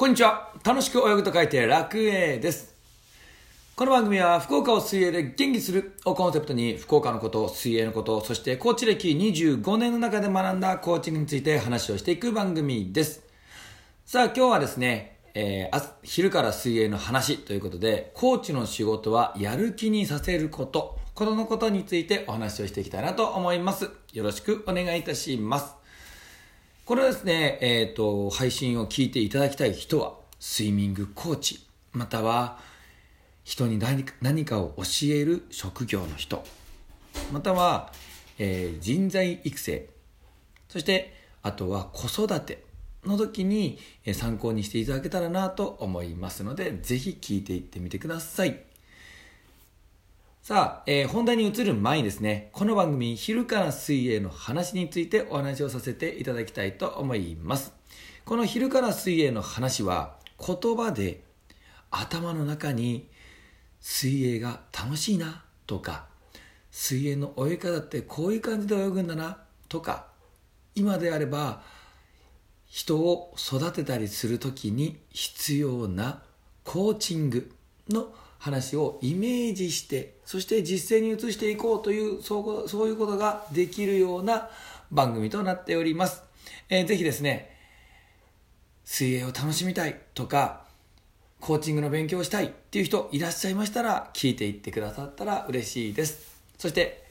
こんにちは。楽しく泳ぐと書いて楽泳です。この番組は福岡を水泳で元気するをコンセプトに、福岡のこと、水泳のこと、そしてコーチ歴25年の中で学んだコーチングについて話をしていく番組です。さあ、今日はですね、昼から水泳の話ということで、コーチの仕事はやる気にさせること、このことについてお話をしていきたいなと思います。よろしくお願いいたします。これはですね、配信を聞いていただきたい人は、スイミングコーチ、または人に何かを教える職業の人、または、人材育成、そしてあとは子育ての時に参考にしていただけたらなと思いますので、ぜひ聞いていってみてください。さあ、本題に移る前にですね、この番組昼から水泳の話についてお話をさせていただきたいと思います。この昼から水泳の話は、言葉で頭の中に水泳が楽しいなとか、水泳の泳ぎ方ってこういう感じで泳ぐんだなとか、今であれば人を育てたりするときに必要なコーチングの話をイメージして、そして実践に移していこうという、そういうことができるような番組となっております。ぜひですね、水泳を楽しみたいとか、コーチングの勉強をしたいっていう人いらっしゃいましたら、聞いていってくださったら嬉しいです。そして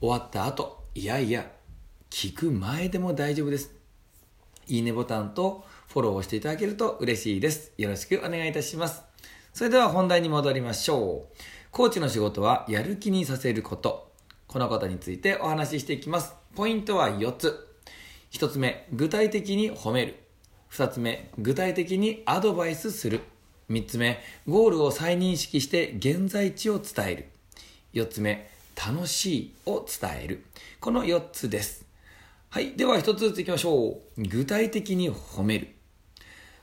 終わった後、いやいや聞く前でも大丈夫です。いいねボタンとフォローをしていただけると嬉しいです。よろしくお願いいたします。それでは本題に戻りましょう。コーチの仕事はやる気にさせること、このことについてお話ししていきます。ポイントは4つ。1つ目、具体的に褒める。2つ目、具体的にアドバイスする。3つ目、ゴールを再認識して現在地を伝える。4つ目、楽しいを伝える。この4つです。はい、では1つずついきましょう。具体的に褒める。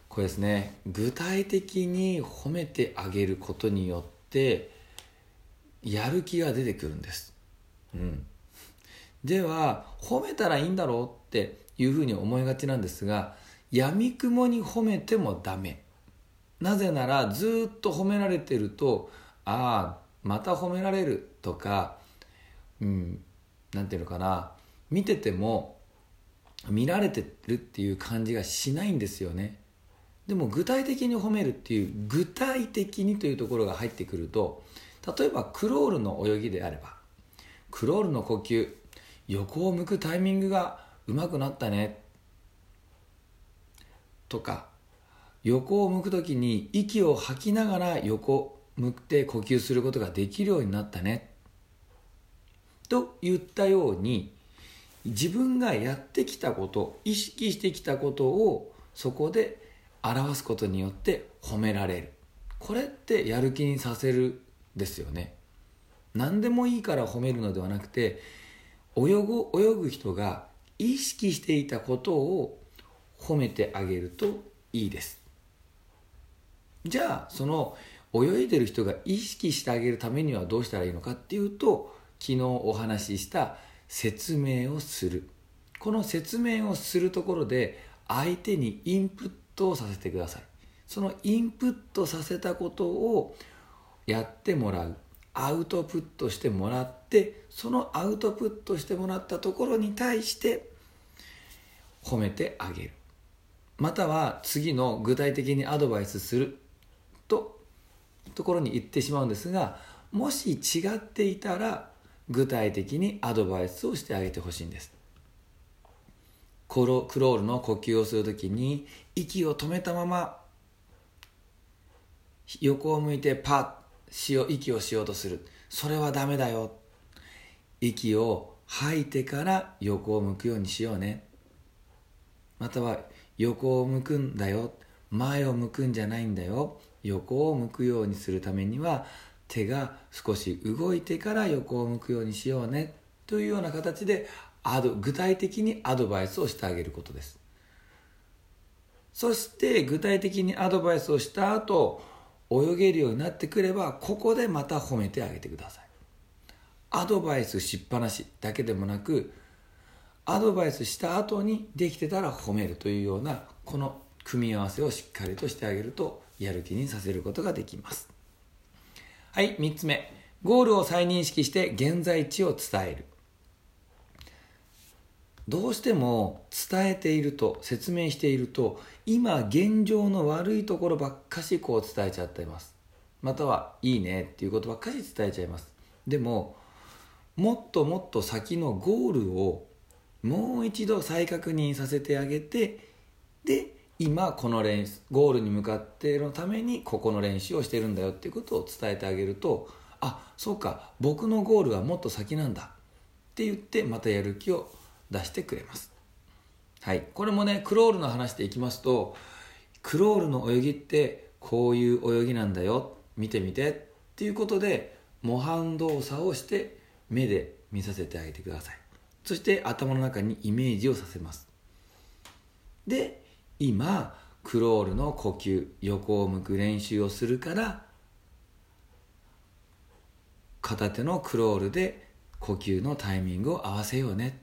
これですね、具体的に褒めてあげることによってやる気が出てくるんです。では、褒めたらいいんだろうっていうふうに思いがちなんですが、闇雲に褒めてもダメ。なぜなら、ずっと褒められてると、ああまた褒められるとか、なんていうのかな、見てても見られてるっていう感じがしないんですよね。でも具体的に褒めるっていう、具体的にというところが入ってくると、例えばクロールの泳ぎであれば、クロールの呼吸、横を向くタイミングがうまくなったねとか、横を向くときに息を吐きながら横向って呼吸することができるようになったねといったように、自分がやってきたこと、意識してきたことをそこで表すことによって褒められる。これってやる気にさせるですよね。何でもいいから褒めるのではなくて、泳ぐ人が意識していたことを褒めてあげるといいです。じゃあ、その泳いでる人が意識してあげるためにはどうしたらいいのかっていうと、昨日お話しした説明をする。この説明をするところで相手にインプットをさせてください。そのインプットさせたことをやってもらう、アウトプットしてもらって、そのアウトプットしてもらったところに対して褒めてあげる。または次の具体的にアドバイスするとところに行ってしまうんですが、もし違っていたら具体的にアドバイスをしてあげてほしいんです。クロールの呼吸をするときに、息を止めたまま横を向いて息をしようとする。それはダメだよ。息を吐いてから横を向くようにしようね。または、横を向くんだよ、前を向くんじゃないんだよ。横を向くようにするためには、手が少し動いてから横を向くようにしようねというような形で具体的にアドバイスをしてあげることです。そして具体的にアドバイスをした後、泳げるようになってくれば、ここでまた褒めてあげてください。アドバイスしっぱなしだけでもなく、アドバイスした後にできてたら褒めるというような、この組み合わせをしっかりとしてあげるとやる気にさせることができます。はい、3つ目、ゴールを再認識して現在地を伝える。どうしても伝えていると、説明していると、今現状の悪いところばっかしこう伝えちゃっています。またはいいねっていうことばっかり伝えちゃいます。でももっともっと先のゴールをもう一度再確認させてあげて、で今この練習、ゴールに向かってのためにここの練習をしてるんだよっていうことを伝えてあげると、あ、そうか、僕のゴールはもっと先なんだって言ってまたやる気を出してくれます。はい、これもね、クロールの話でいきますと、クロールの泳ぎってこういう泳ぎなんだよ、見てみてっていうことで模範動作をして目で見させてあげてください。そして頭の中にイメージをさせます。で、今クロールの呼吸、横を向く練習をするから、片手のクロールで呼吸のタイミングを合わせようね、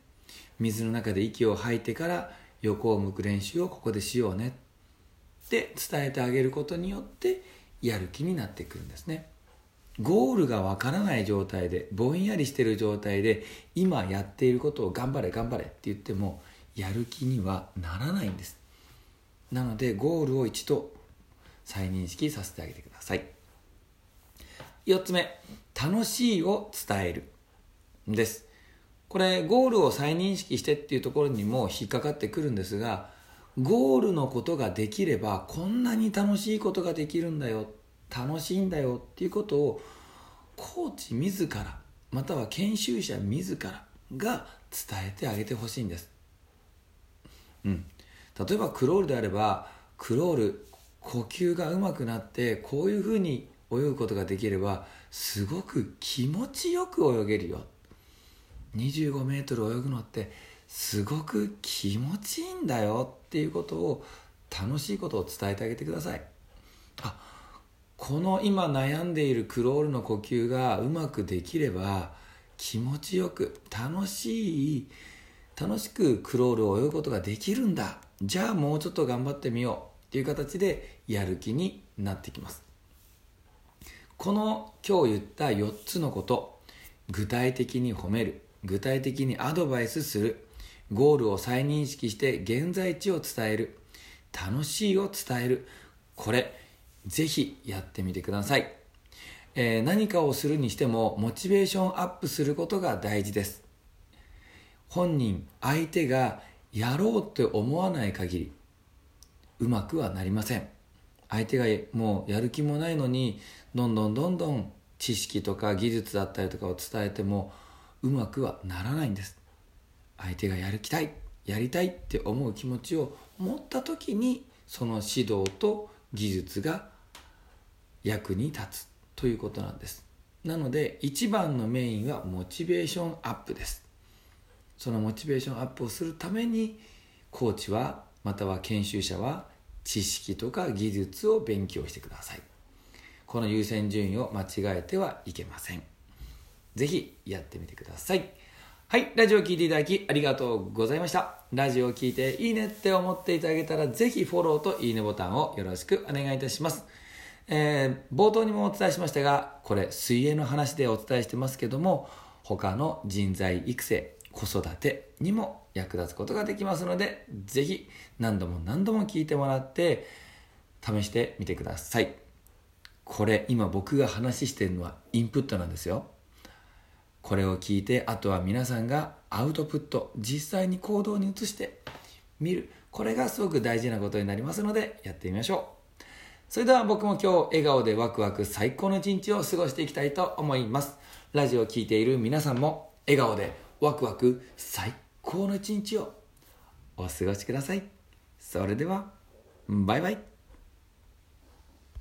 水の中で息を吐いてから横を向く練習をここでしようねって伝えてあげることによってやる気になってくるんですね。ゴールがわからない状態で、ぼんやりしている状態で今やっていることを頑張れ頑張れって言ってもやる気にはならないんです。なのでゴールを一度再認識させてあげてください。4つ目、楽しいを伝えるです。これゴールを再認識してっていうところにも引っかかってくるんですが、ゴールのことができればこんなに楽しいことができるんだよ、楽しいんだよっていうことをコーチ自らまたは研修者自らが伝えてあげてほしいんです。例えばクロールであれば、クロール、呼吸がうまくなってこういうふうに泳ぐことができればすごく気持ちよく泳げるよ、25メートル泳ぐのってすごく気持ちいいんだよっていうことを、楽しいことを伝えてあげてください。あ、この今悩んでいるクロールの呼吸がうまくできれば気持ちよく楽しくクロールを泳ぐことができるんだ、じゃあもうちょっと頑張ってみようっていう形でやる気になってきます。この今日言った4つのこと、具体的に褒める、具体的にアドバイスする、ゴールを再認識して現在地を伝える、楽しいを伝える、これぜひやってみてください。何かをするにしてもモチベーションアップすることが大事です。本人、相手がやろうって思わない限りうまくはなりません。相手がもうやる気もないのにどんどん知識とか技術だったりとかを伝えてもうまくはならないんです。相手がやりたいって思う気持ちを持った時に、その指導と技術が役に立つということなんです。なので一番のメインはモチベーションアップです。そのモチベーションアップをするためにコーチはまたは研修者は知識とか技術を勉強してください。この優先順位を間違えてはいけません。ぜひやってみてください。はい、ラジオを聞いていただきありがとうございました。ラジオを聞いていいねって思っていただけたら、ぜひフォローといいねボタンをよろしくお願いいたします。冒頭にもお伝えしましたが、これ水泳の話でお伝えしてますけども、他の人材育成、子育てにも役立つことができますので、ぜひ何度も聞いてもらって試してみてください。これ今僕が話してるのはインプットなんですよ。これを聞いて、あとは皆さんがアウトプット、実際に行動に移してみる、これがすごく大事なことになりますので、やってみましょう。それでは僕も今日笑顔でワクワク最高の一日を過ごしていきたいと思います。ラジオを聞いている皆さんも笑顔でワクワク最高の一日をお過ごしください。それではバイバイ。